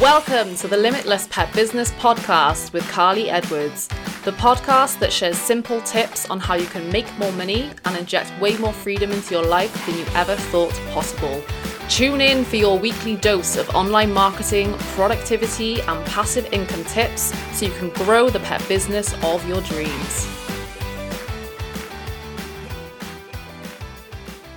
Welcome to the Limitless Pet Business Podcast with Carly Edwards, the podcast that shares simple tips on how you can make more money and inject way more freedom into your life than you ever thought possible. Tune in for your weekly dose of online marketing, productivity, and passive income tips so you can grow the pet business of your dreams.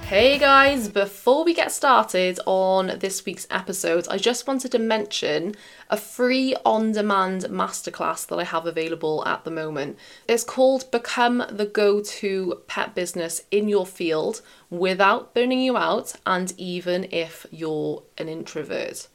Hey guys, before we get started on this week's episode, I just wanted to mention a free on-demand masterclass that I have available at the moment. It's called Become the Go-To Pet Business in Your Field Without Burning You Out and Even If You're an Introvert.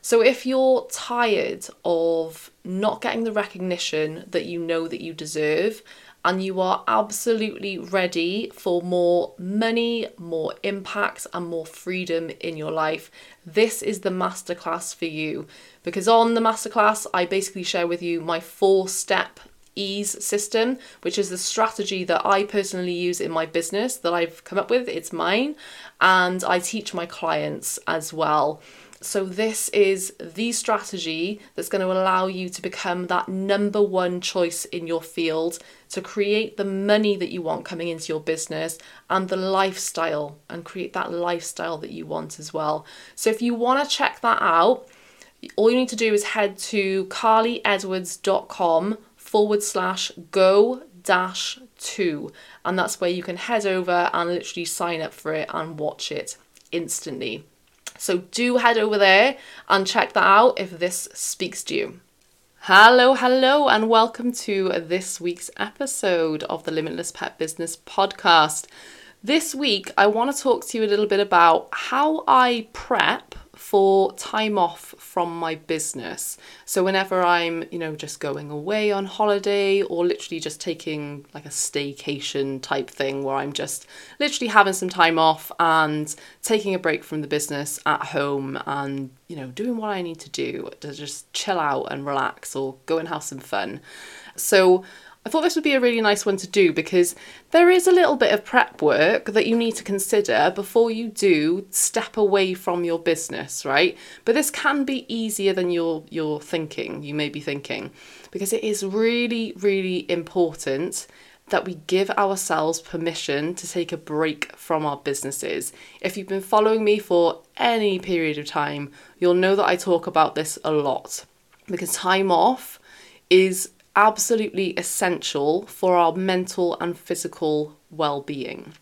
So if you're tired of not getting the recognition that you know that you deserve, and you are absolutely ready for more money, more impact, and more freedom in your life, this is the masterclass for you. Because on the masterclass, I basically share with you my 4-step ease system, which is the strategy that I personally use in my business that I've come up with. It's mine, and I teach my clients as well. So this is the strategy that's going to allow you to become that number one choice in your field to create the money that you want coming into your business and the lifestyle, and create that lifestyle that you want as well. So if you want to check that out, all you need to do is head to carlyedwards.com/go-2, and that's where you can head over and literally sign up for it and watch it instantly. So do head over there and check that out if this speaks to you. Hello, and welcome to this week's episode of the Limitless Pet Business Podcast. This week, I want to talk to you a little bit about how I prep for time off from my business. So whenever I'm, just going away on holiday, or literally just taking like a staycation type thing where I'm just literally having some time off and taking a break from the business at home and, doing what I need to do to just chill out and relax or go and have some fun. So I thought this would be a really nice one to do, because there is a little bit of prep work that you need to consider before you do step away from your business, right? But this can be easier than you're thinking, you may be thinking, because it is really, really important that we give ourselves permission to take a break from our businesses. If you've been following me for any period of time, you'll know that I talk about this a lot, because time off is absolutely essential for our mental and physical well-being.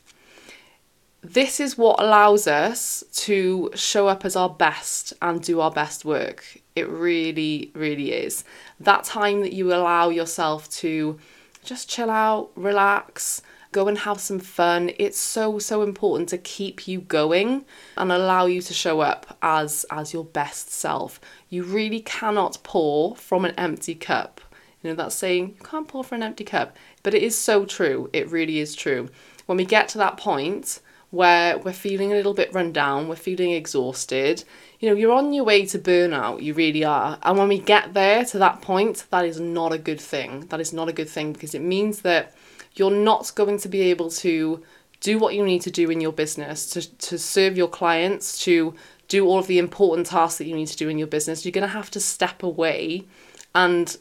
This is what allows us to show up as our best and do our best work. It really, really is. That time that you allow yourself to just chill out, relax, go and have some fun. It's so, so important to keep you going and allow you to show up as your best self. You really cannot pour from an empty cup. That saying, you can't pour from an empty cup, but it is so true. It really is true. When we get to that point where we're feeling a little bit run down, we're feeling exhausted, you're on your way to burnout, you really are. And when we get there to that point, that is not a good thing. That is not a good thing, because it means that you're not going to be able to do what you need to do in your business, to serve your clients, to do all of the important tasks that you need to do in your business. You're going to have to step away and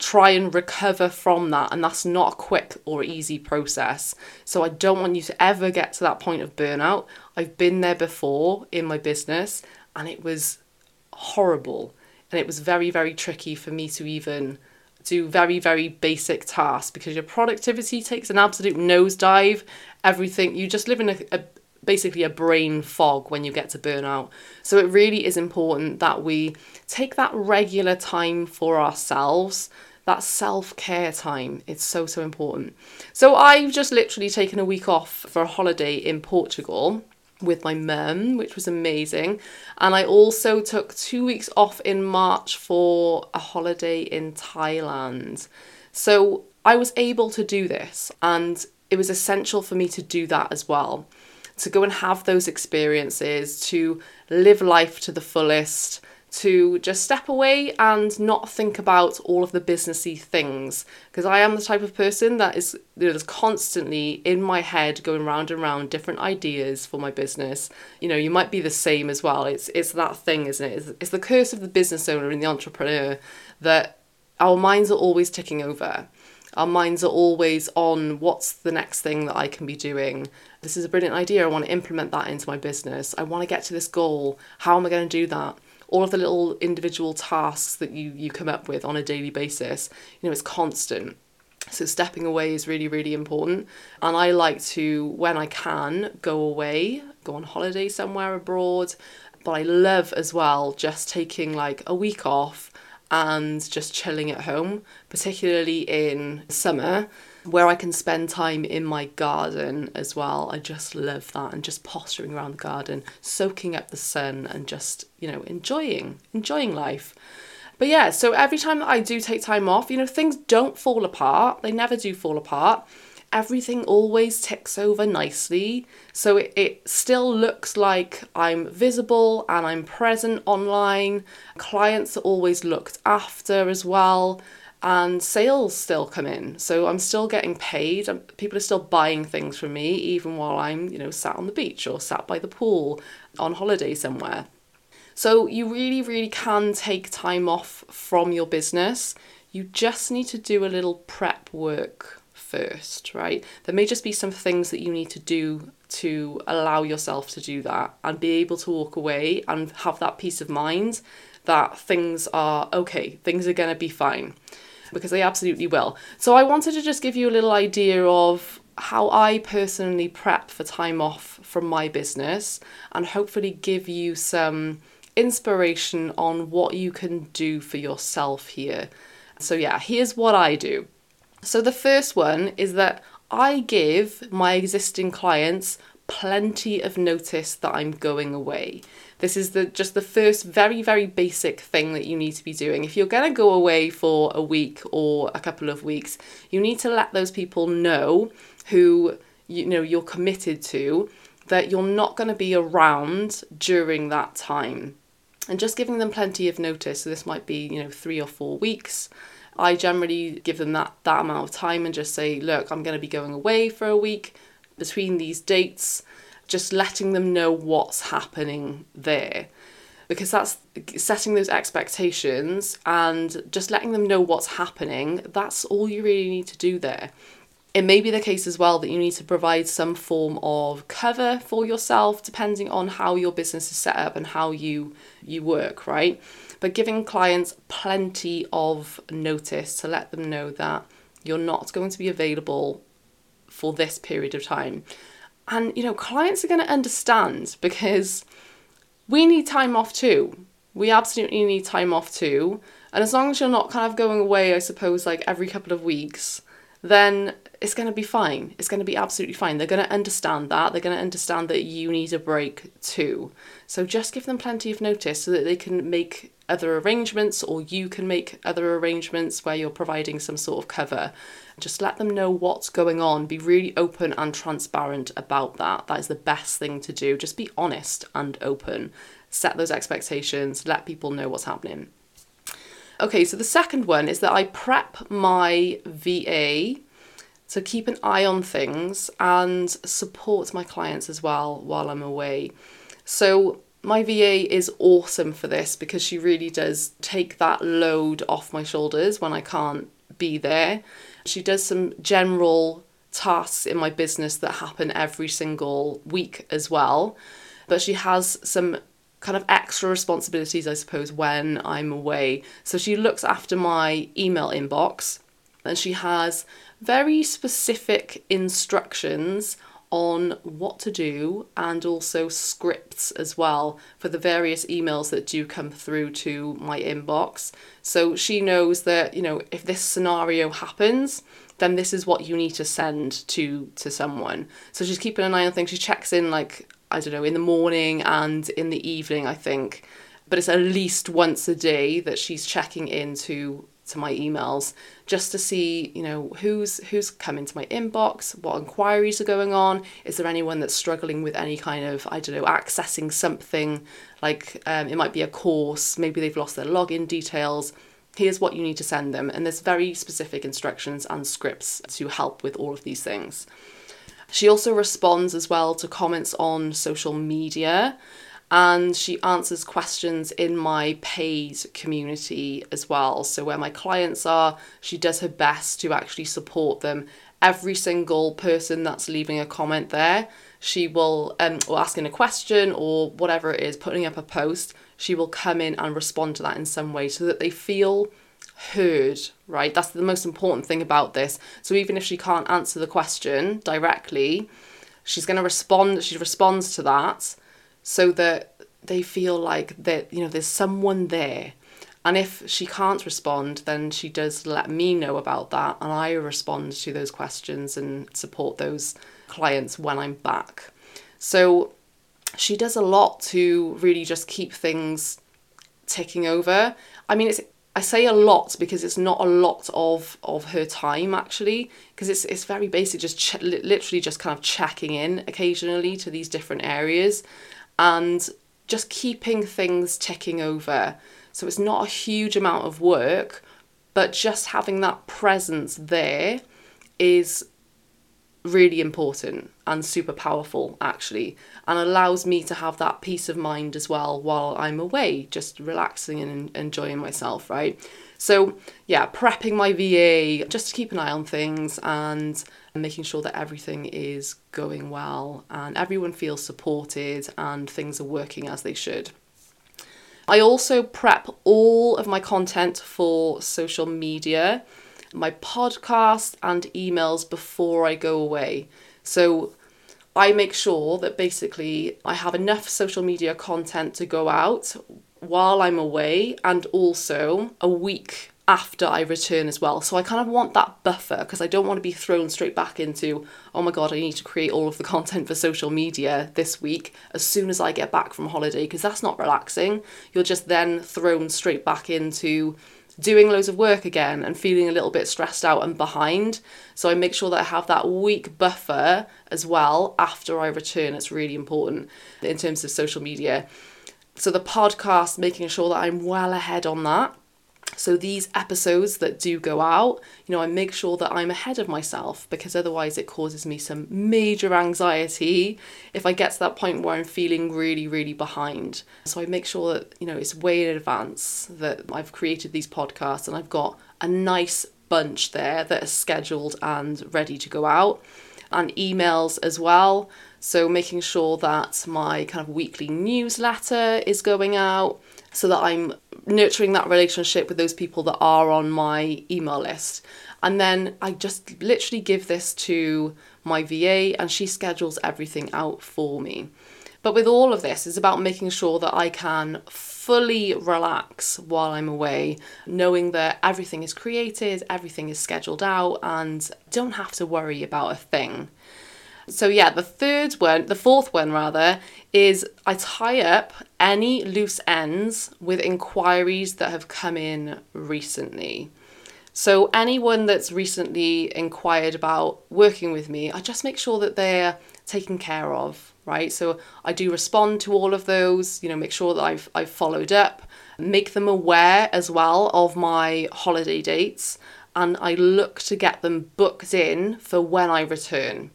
try and recover from that, and that's not a quick or easy process. So I don't want you to ever get to that point of burnout. I've been there before in my business, and it was horrible, and it was very, very tricky for me to even do very, very basic tasks, because your productivity takes an absolute nosedive. Everything, you just live in basically a brain fog when you get to burnout. So it really is important that we take that regular time for ourselves, that self-care time. It's so, so important. So I've just literally taken a week off for a holiday in Portugal with my mum, which was amazing. And I also took 2 weeks off in March for a holiday in Thailand. So I was able to do this, and it was essential for me to do that as well, to go and have those experiences, to live life to the fullest, to just step away and not think about all of the businessy things, because I am the type of person that is, you know, that's constantly in my head going round and round different ideas for my business. You know, you might be the same as well. It's that thing, isn't it? It's the curse of the business owner and the entrepreneur that our minds are always ticking over. Our minds are always on what's the next thing that I can be doing. This is a brilliant idea. I want to implement that into my business. I want to get to this goal. How am I going to do that? All of the little individual tasks that you come up with on a daily basis, you know, it's constant. So stepping away is really, really important. And I like to, when I can, go away, go on holiday somewhere abroad. But I love as well just taking like a week off and just chilling at home, particularly in summer, where I can spend time in my garden as well. I just love that, and just posturing around the garden, soaking up the sun, and just, you know, enjoying life. But yeah, so every time that I do take time off, you know, things don't fall apart. They never do fall apart. Everything always ticks over nicely. So it still looks like I'm visible and I'm present online. Clients are always looked after as well. And sales still come in. So I'm still getting paid. People are still buying things from me, even while I'm, you know, sat on the beach or sat by the pool on holiday somewhere. So you really, really can take time off from your business. You just need to do a little prep work first, right? There may just be some things that you need to do to allow yourself to do that and be able to walk away and have that peace of mind that things are okay, things are going to be fine, because they absolutely will. So I wanted to just give you a little idea of how I personally prep for time off from my business, and hopefully give you some inspiration on what you can do for yourself here. So yeah, here's what I do. So the first one is that I give my existing clients plenty of notice that I'm going away. This is just the first very, very basic thing that you need to be doing. If you're going to go away for a week or a couple of weeks, you need to let those people know who, you know, you're committed to, that you're not going to be around during that time. And just giving them plenty of notice. So this might be, you know, 3 or 4 weeks. I generally give them that amount of time and just say, look, I'm going to be going away for a week between these dates, just letting them know what's happening there. Because that's setting those expectations and just letting them know what's happening. That's all you really need to do there. It may be the case as well that you need to provide some form of cover for yourself, depending on how your business is set up and how you work, right? But giving clients plenty of notice to let them know that you're not going to be available for this period of time. And, you know, clients are going to understand, because we need time off too. We absolutely need time off too. And as long as you're not kind of going away, I suppose, like every couple of weeks, then it's going to be fine. It's going to be absolutely fine. They're going to understand that. They're going to understand that you need a break too. So just give them plenty of notice so that they can make other arrangements, or you can make other arrangements where you're providing some sort of cover. Just let them know what's going on. Be really open and transparent about that. That is the best thing to do. Just be honest and open. Set those expectations. Let people know what's happening. Okay, so the second one is that I prep my VA to keep an eye on things and support my clients as well while I'm away. So my VA is awesome for this, because she really does take that load off my shoulders when I can't be there. She does some general tasks in my business that happen every single week as well, but she has some kind of extra responsibilities, I suppose, when I'm away. So she looks after my email inbox, and she has very specific instructions on what to do, and also scripts as well for the various emails that do come through to my inbox. So she knows that, you know, if this scenario happens, then this is what you need to send to someone. So she's keeping an eye on things. She checks in, like, I don't know, in the morning and in the evening, I think, but it's at least once a day that she's checking into to my emails, just to see, you know, who's come into my inbox, what inquiries are going on, is there anyone that's struggling with any kind of, I don't know, accessing something like it might be a course, maybe they've lost their login details. Here's what you need to send them. And there's very specific instructions and scripts to help with all of these things. She also responds as well to comments on social media, and she answers questions in my paid community as well. So where my clients are, she does her best to actually support them. Every single person that's leaving a comment there, she will, or asking a question or whatever it is, putting up a post, she will come in and respond to that in some way so that they feel heard, right? That's the most important thing about this. So even if she can't answer the question directly, she's going to respond, she responds to that so that they feel like that, you know, there's someone there. And if she can't respond, then she does let me know about that, and I respond to those questions and support those clients when I'm back. So she does a lot to really just keep things ticking over. I mean, I say a lot because it's not a lot of her time actually, because it's very basic, just literally just kind of checking in occasionally to these different areas and just keeping things ticking over. So it's not a huge amount of work, but just having that presence there is really important and super powerful actually, and allows me to have that peace of mind as well while I'm away, just relaxing and enjoying myself, right? So yeah, prepping my VA just to keep an eye on things and making sure that everything is going well and everyone feels supported and things are working as they should. I also prep all of my content for social media, my podcast and emails before I go away. So I make sure that basically I have enough social media content to go out while I'm away and also a week after I return as well. So I kind of want that buffer because I don't want to be thrown straight back into, oh my God, I need to create all of the content for social media this week as soon as I get back from holiday, because that's not relaxing. You're just then thrown straight back into doing loads of work again and feeling a little bit stressed out and behind. So I make sure that I have that week buffer as well after I return. It's really important in terms of social media. So the podcast, making sure that I'm well ahead on that. So these episodes that do go out, you know, I make sure that I'm ahead of myself, because otherwise it causes me some major anxiety if I get to that point where I'm feeling really, really behind. So I make sure that, you know, it's way in advance that I've created these podcasts and I've got a nice bunch there that are scheduled and ready to go out. And emails as well. So making sure that my kind of weekly newsletter is going out so that I'm nurturing that relationship with those people that are on my email list. And then I just literally give this to my VA and she schedules everything out for me. But with all of this, it's about making sure that I can fully relax while I'm away, knowing that everything is created, everything is scheduled out, and don't have to worry about a thing. So yeah, the fourth one, is I tie up any loose ends with inquiries that have come in recently. So anyone that's recently inquired about working with me, I just make sure that they're taken care of, right? So I do respond to all of those, you know, make sure that I've followed up, make them aware as well of my holiday dates, and I look to get them booked in for when I return.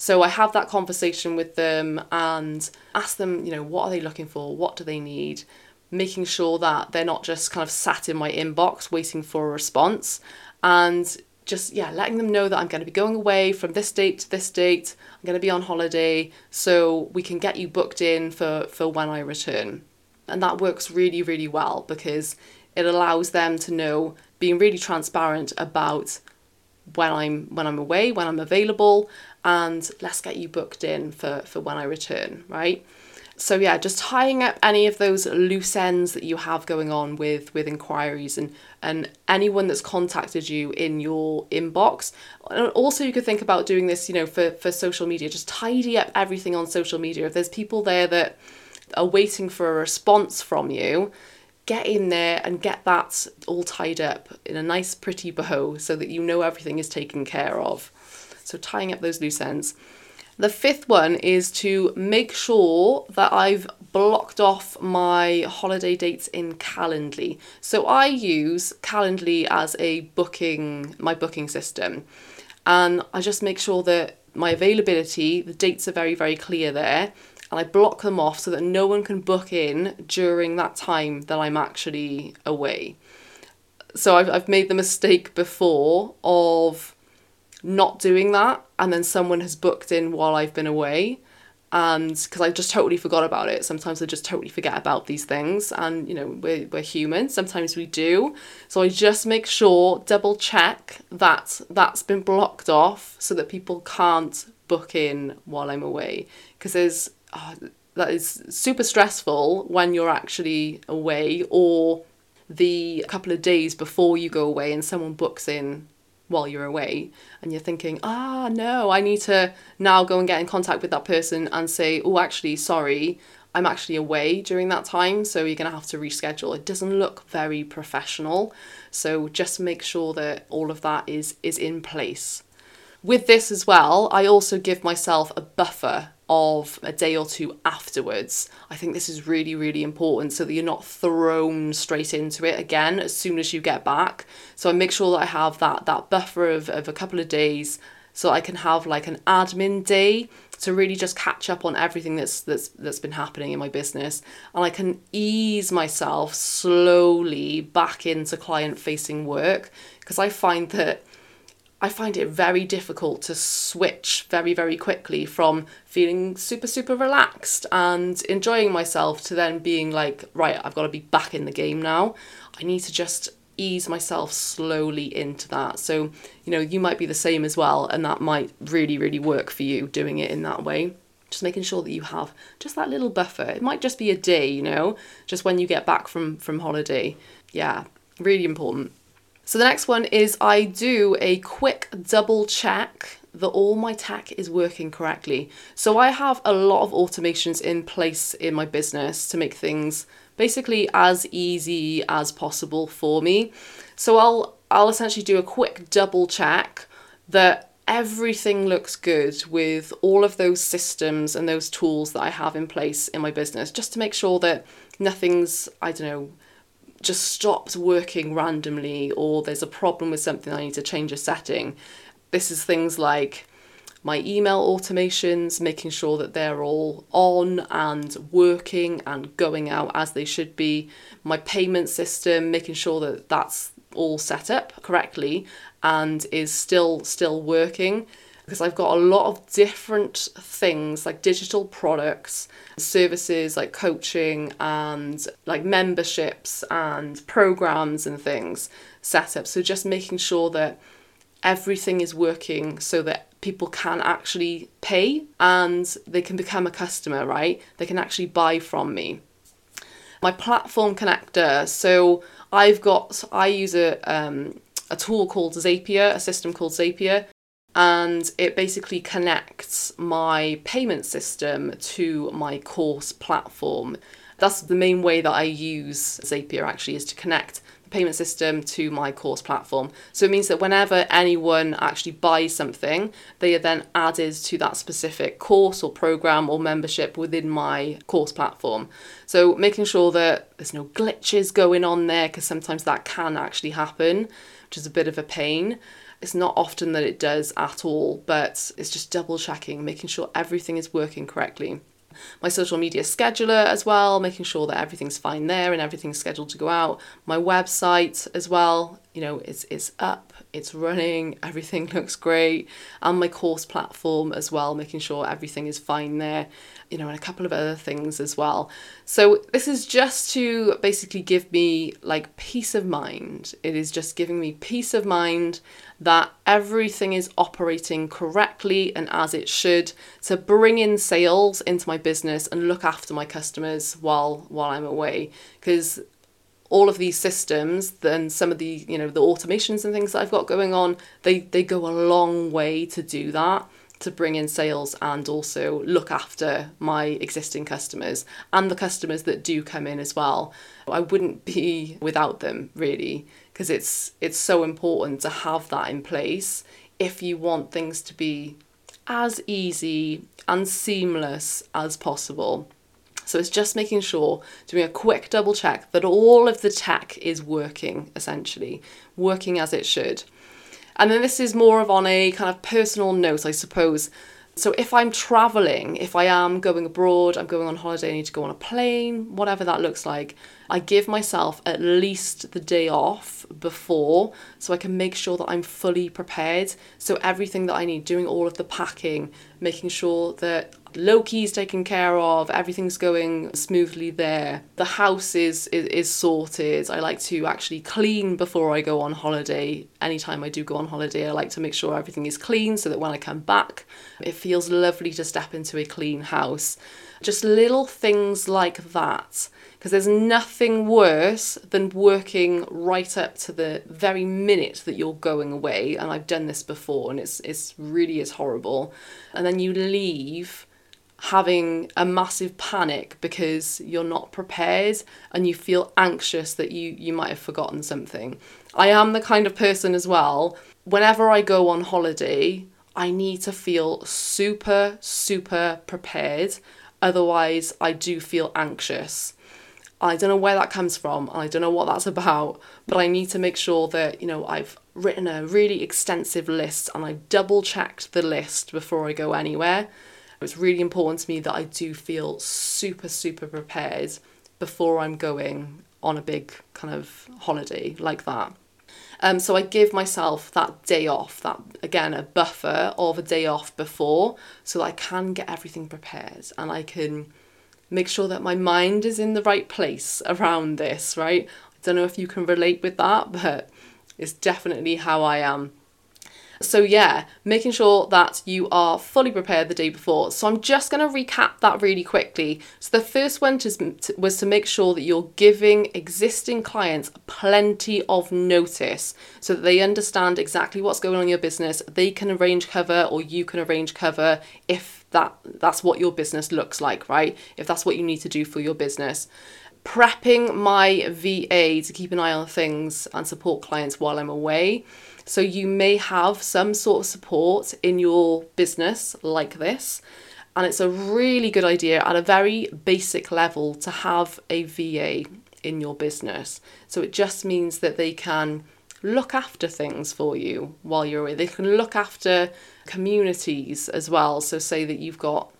So I have that conversation with them and ask them, you know, what are they looking for? What do they need? Making sure that they're not just kind of sat in my inbox waiting for a response, and just, yeah, letting them know that I'm going to be going away from this date to this date. I'm going to be on holiday, so we can get you booked in for when I return. And that works really, really well because it allows them to know, being really transparent about when I'm away, when I'm available, and let's get you booked in for when I return, right? So yeah, just tying up any of those loose ends that you have going on with inquiries and anyone that's contacted you in your inbox. And also you could think about doing this, you know, for social media, just tidy up everything on social media. If there's people there that are waiting for a response from you, get in there and get that all tied up in a nice pretty bow so that you know everything is taken care of. So tying up those loose ends. The fifth one is to make sure that I've blocked off my holiday dates in Calendly. So I use Calendly as my booking system. And I just make sure that my availability, the dates are very, very clear there. And I block them off so that no one can book in during that time that I'm actually away. So I've made the mistake before of not doing that, and then someone has booked in while I've been away, and because I just totally forgot about it. Sometimes I just totally forget about these things, and you know, we're human, sometimes we do. So I just make sure, double check that that's been blocked off so that people can't book in while I'm away, because that is super stressful when you're actually away, or the couple of days before you go away and someone books in while you're away, and you're thinking, no, I need to now go and get in contact with that person and say, oh, actually, sorry, I'm actually away during that time, so you're going to have to reschedule. It doesn't look very professional. So just make sure that all of that is in place. With this as well, I also give myself a buffer of a day or two afterwards. I think this is really, really important so that you're not thrown straight into it again as soon as you get back. So I make sure that I have that buffer of a couple of days, so I can have like an admin day to really just catch up on everything that's been happening in my business. And I can ease myself slowly back into client-facing work, because I find it very difficult to switch very, very quickly from feeling super, super relaxed and enjoying myself to then being like, right, I've got to be back in the game now. I need to just ease myself slowly into that. So, you know, you might be the same as well, and that might really, really work for you doing it in that way. Just making sure that you have just that little buffer. It might just be a day, you know, just when you get back from holiday. Yeah, really important. So the next one is I do a quick double check that all my tech is working correctly. So I have a lot of automations in place in my business to make things basically as easy as possible for me. So I'll essentially do a quick double check that everything looks good with all of those systems and those tools that I have in place in my business, just to make sure that nothing's, just stopped working randomly, or there's a problem with something, I need to change a setting. This is things like my email automations, making sure that they're all on and working and going out as they should be. My payment system, making sure that that's all set up correctly and is still working. Because I've got a lot of different things like digital products, services like coaching and like memberships and programs and things set up. So just making sure that everything is working so that people can actually pay and they can become a customer, right? They can actually buy from me. My platform connector. So I use a tool called Zapier, a system called Zapier. And it basically connects my payment system to my course platform. That's the main way that I use Zapier, actually, is to connect the payment system to my course platform. So it means that whenever anyone actually buys something, they are then added to that specific course or program or membership within my course platform. So making sure that there's no glitches going on there, because sometimes that can actually happen, which is a bit of a pain. It's not often that it does at all, but it's just double checking, making sure everything is working correctly. My social media scheduler as well, making sure that everything's fine there and everything's scheduled to go out. My website as well, you know, it's up, it's running, everything looks great. And my course platform as well, making sure everything is fine there, you know, and a couple of other things as well. So this is just to basically give me like peace of mind. It is just giving me peace of mind that everything is operating correctly and as it should, to bring in sales into my business and look after my customers while I'm away. Because all of these systems, then some of the, you know, the automations and things that I've got going on, they go a long way to do that, to bring in sales and also look after my existing customers and the customers that do come in as well. I wouldn't be without them, really, because it's so important to have that in place if you want things to be as easy and seamless as possible. So it's just making sure, doing a quick double check that all of the tech is working, essentially, working as it should. And then this is more of on a kind of personal note, I suppose. So if I'm traveling, if I am going abroad, I'm going on holiday, I need to go on a plane, whatever that looks like, I give myself at least the day off before so I can make sure that I'm fully prepared. So everything that I need, doing all of the packing, making sure that Loki's taken care of, everything's going smoothly there. The house is sorted. I like to actually clean before I go on holiday. Anytime I do go on holiday, I like to make sure everything is clean so that when I come back, it feels lovely to step into a clean house. Just little things like that, because there's nothing worse than working right up to the very minute that you're going away. And I've done this before, and it's really is horrible. And then you leave having a massive panic because you're not prepared and you feel anxious that you might have forgotten something. I am the kind of person as well, whenever I go on holiday, I need to feel super, super prepared. Otherwise, I do feel anxious. I don't know where that comes from. I don't know what that's about, but I need to make sure that, I've written a really extensive list and I've double checked the list before I go anywhere. It's really important to me that I do feel super, super prepared before I'm going on a big kind of holiday like that. So I give myself that day off, that again, a buffer of a day off before, so that I can get everything prepared and I can make sure that my mind is in the right place around this, right? I don't know if you can relate with that, but it's definitely how I am. So yeah, making sure that you are fully prepared the day before. So I'm just going to recap that really quickly. So the first one was to make sure that you're giving existing clients plenty of notice so that they understand exactly what's going on in your business. They can arrange cover, or you can arrange cover if that's what your business looks like, right? If that's what you need to do for your business. Prepping my VA to keep an eye on things and support clients while I'm away. So you may have some sort of support in your business like this, and it's a really good idea at a very basic level to have a VA in your business. So it just means that they can look after things for you while you're away. They can look after communities as well. So say that you've got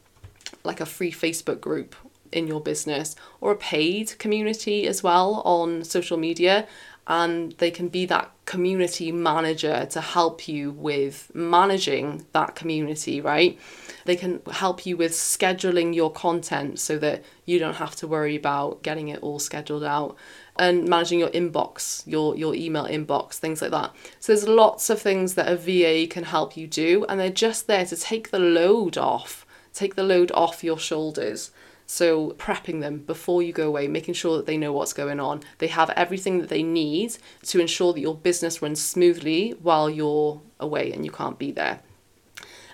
like a free Facebook group in your business, or a paid community as well on social media, and they can be that community manager to help you with managing that community, right? They can help you with scheduling your content so that you don't have to worry about getting it all scheduled out, and managing your inbox, your email inbox, things like that. So there's lots of things that a VA can help you do, and they're just there to take the load off your shoulders. So prepping them before you go away, making sure that they know what's going on. They have everything that they need to ensure that your business runs smoothly while you're away and you can't be there.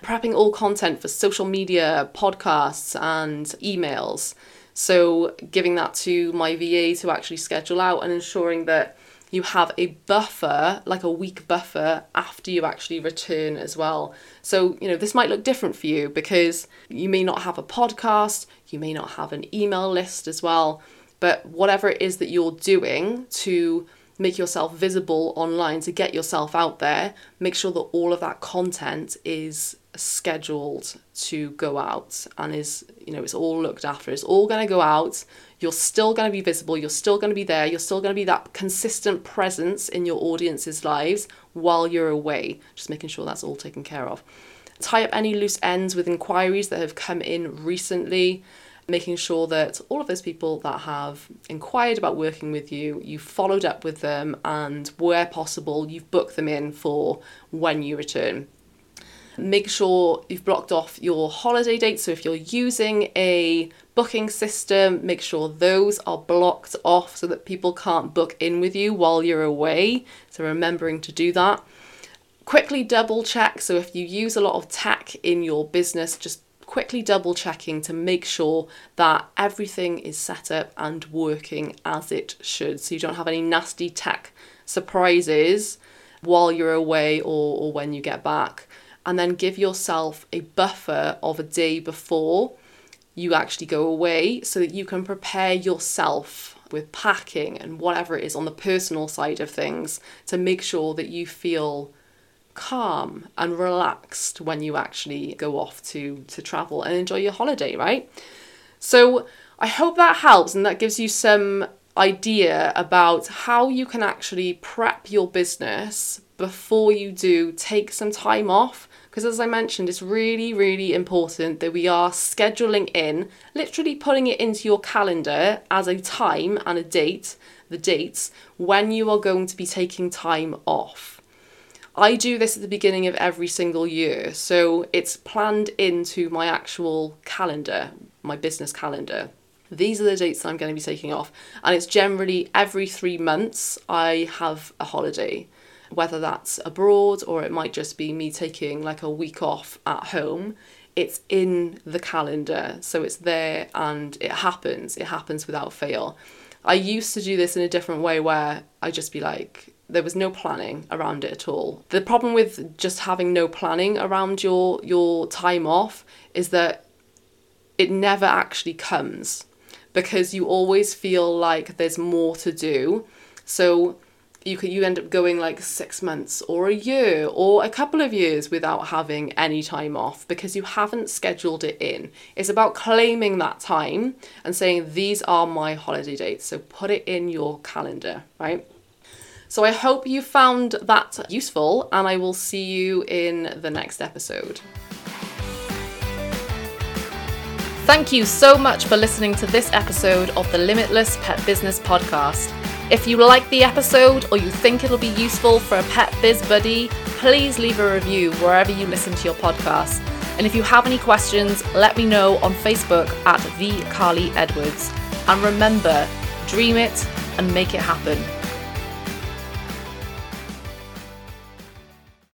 Prepping all content for social media, podcasts, and emails. So giving that to my VA to actually schedule out, and ensuring that you have a buffer, like a week buffer, after you actually return as well. So, this might look different for you because you may not have a podcast, you may not have an email list as well, but whatever it is that you're doing to make yourself visible online, to get yourself out there, make sure that all of that content is scheduled to go out and is, it's all looked after. It's all going to go out. You're still going to be visible. You're still going to be there. You're still going to be that consistent presence in your audience's lives while you're away. Just making sure that's all taken care of. Tie up any loose ends with inquiries that have come in recently. Making sure that all of those people that have inquired about working with you, you've followed up with them, and where possible, you've booked them in for when you return. Make sure you've blocked off your holiday dates. So if you're using a booking system, make sure those are blocked off so that people can't book in with you while you're away. So remembering to do that. Quickly double check. So if you use a lot of tech in your business, just quickly double checking to make sure that everything is set up and working as it should. So you don't have any nasty tech surprises while you're away or when you get back. and then give yourself a buffer of a day before you actually go away so that you can prepare yourself with packing and whatever it is on the personal side of things to make sure that you feel calm and relaxed when you actually go off to travel and enjoy your holiday, right? So I hope that helps and that gives you some idea about how you can actually prep your business before you do take some time off. Because as I mentioned, it's really, really important that we are scheduling in, literally putting it into your calendar as a time and a date, the dates, when you are going to be taking time off. I do this at the beginning of every single year, so it's planned into my actual calendar, my business calendar. These are the dates that I'm going to be taking off, and it's generally every 3 months I have a holiday, whether that's abroad or it might just be me taking like a week off at home. It's in the calendar, so it's there and it happens without fail. I used to do this in a different way where I'd just be like, there was no planning around it at all. The problem with just having no planning around your time off is that it never actually comes because you always feel like there's more to do. So you end up going like 6 months or a year or a couple of years without having any time off because you haven't scheduled it in. It's about claiming that time and saying, these are my holiday dates. So put it in your calendar, right? So I hope you found that useful, and I will see you in the next episode. Thank you so much for listening to this episode of the Limitless Pet Business Podcast. If you like the episode or you think it'll be useful for a pet biz buddy, please leave a review wherever you listen to your podcast. And if you have any questions, let me know on Facebook at the Carly Edwards. And remember, dream it and make it happen.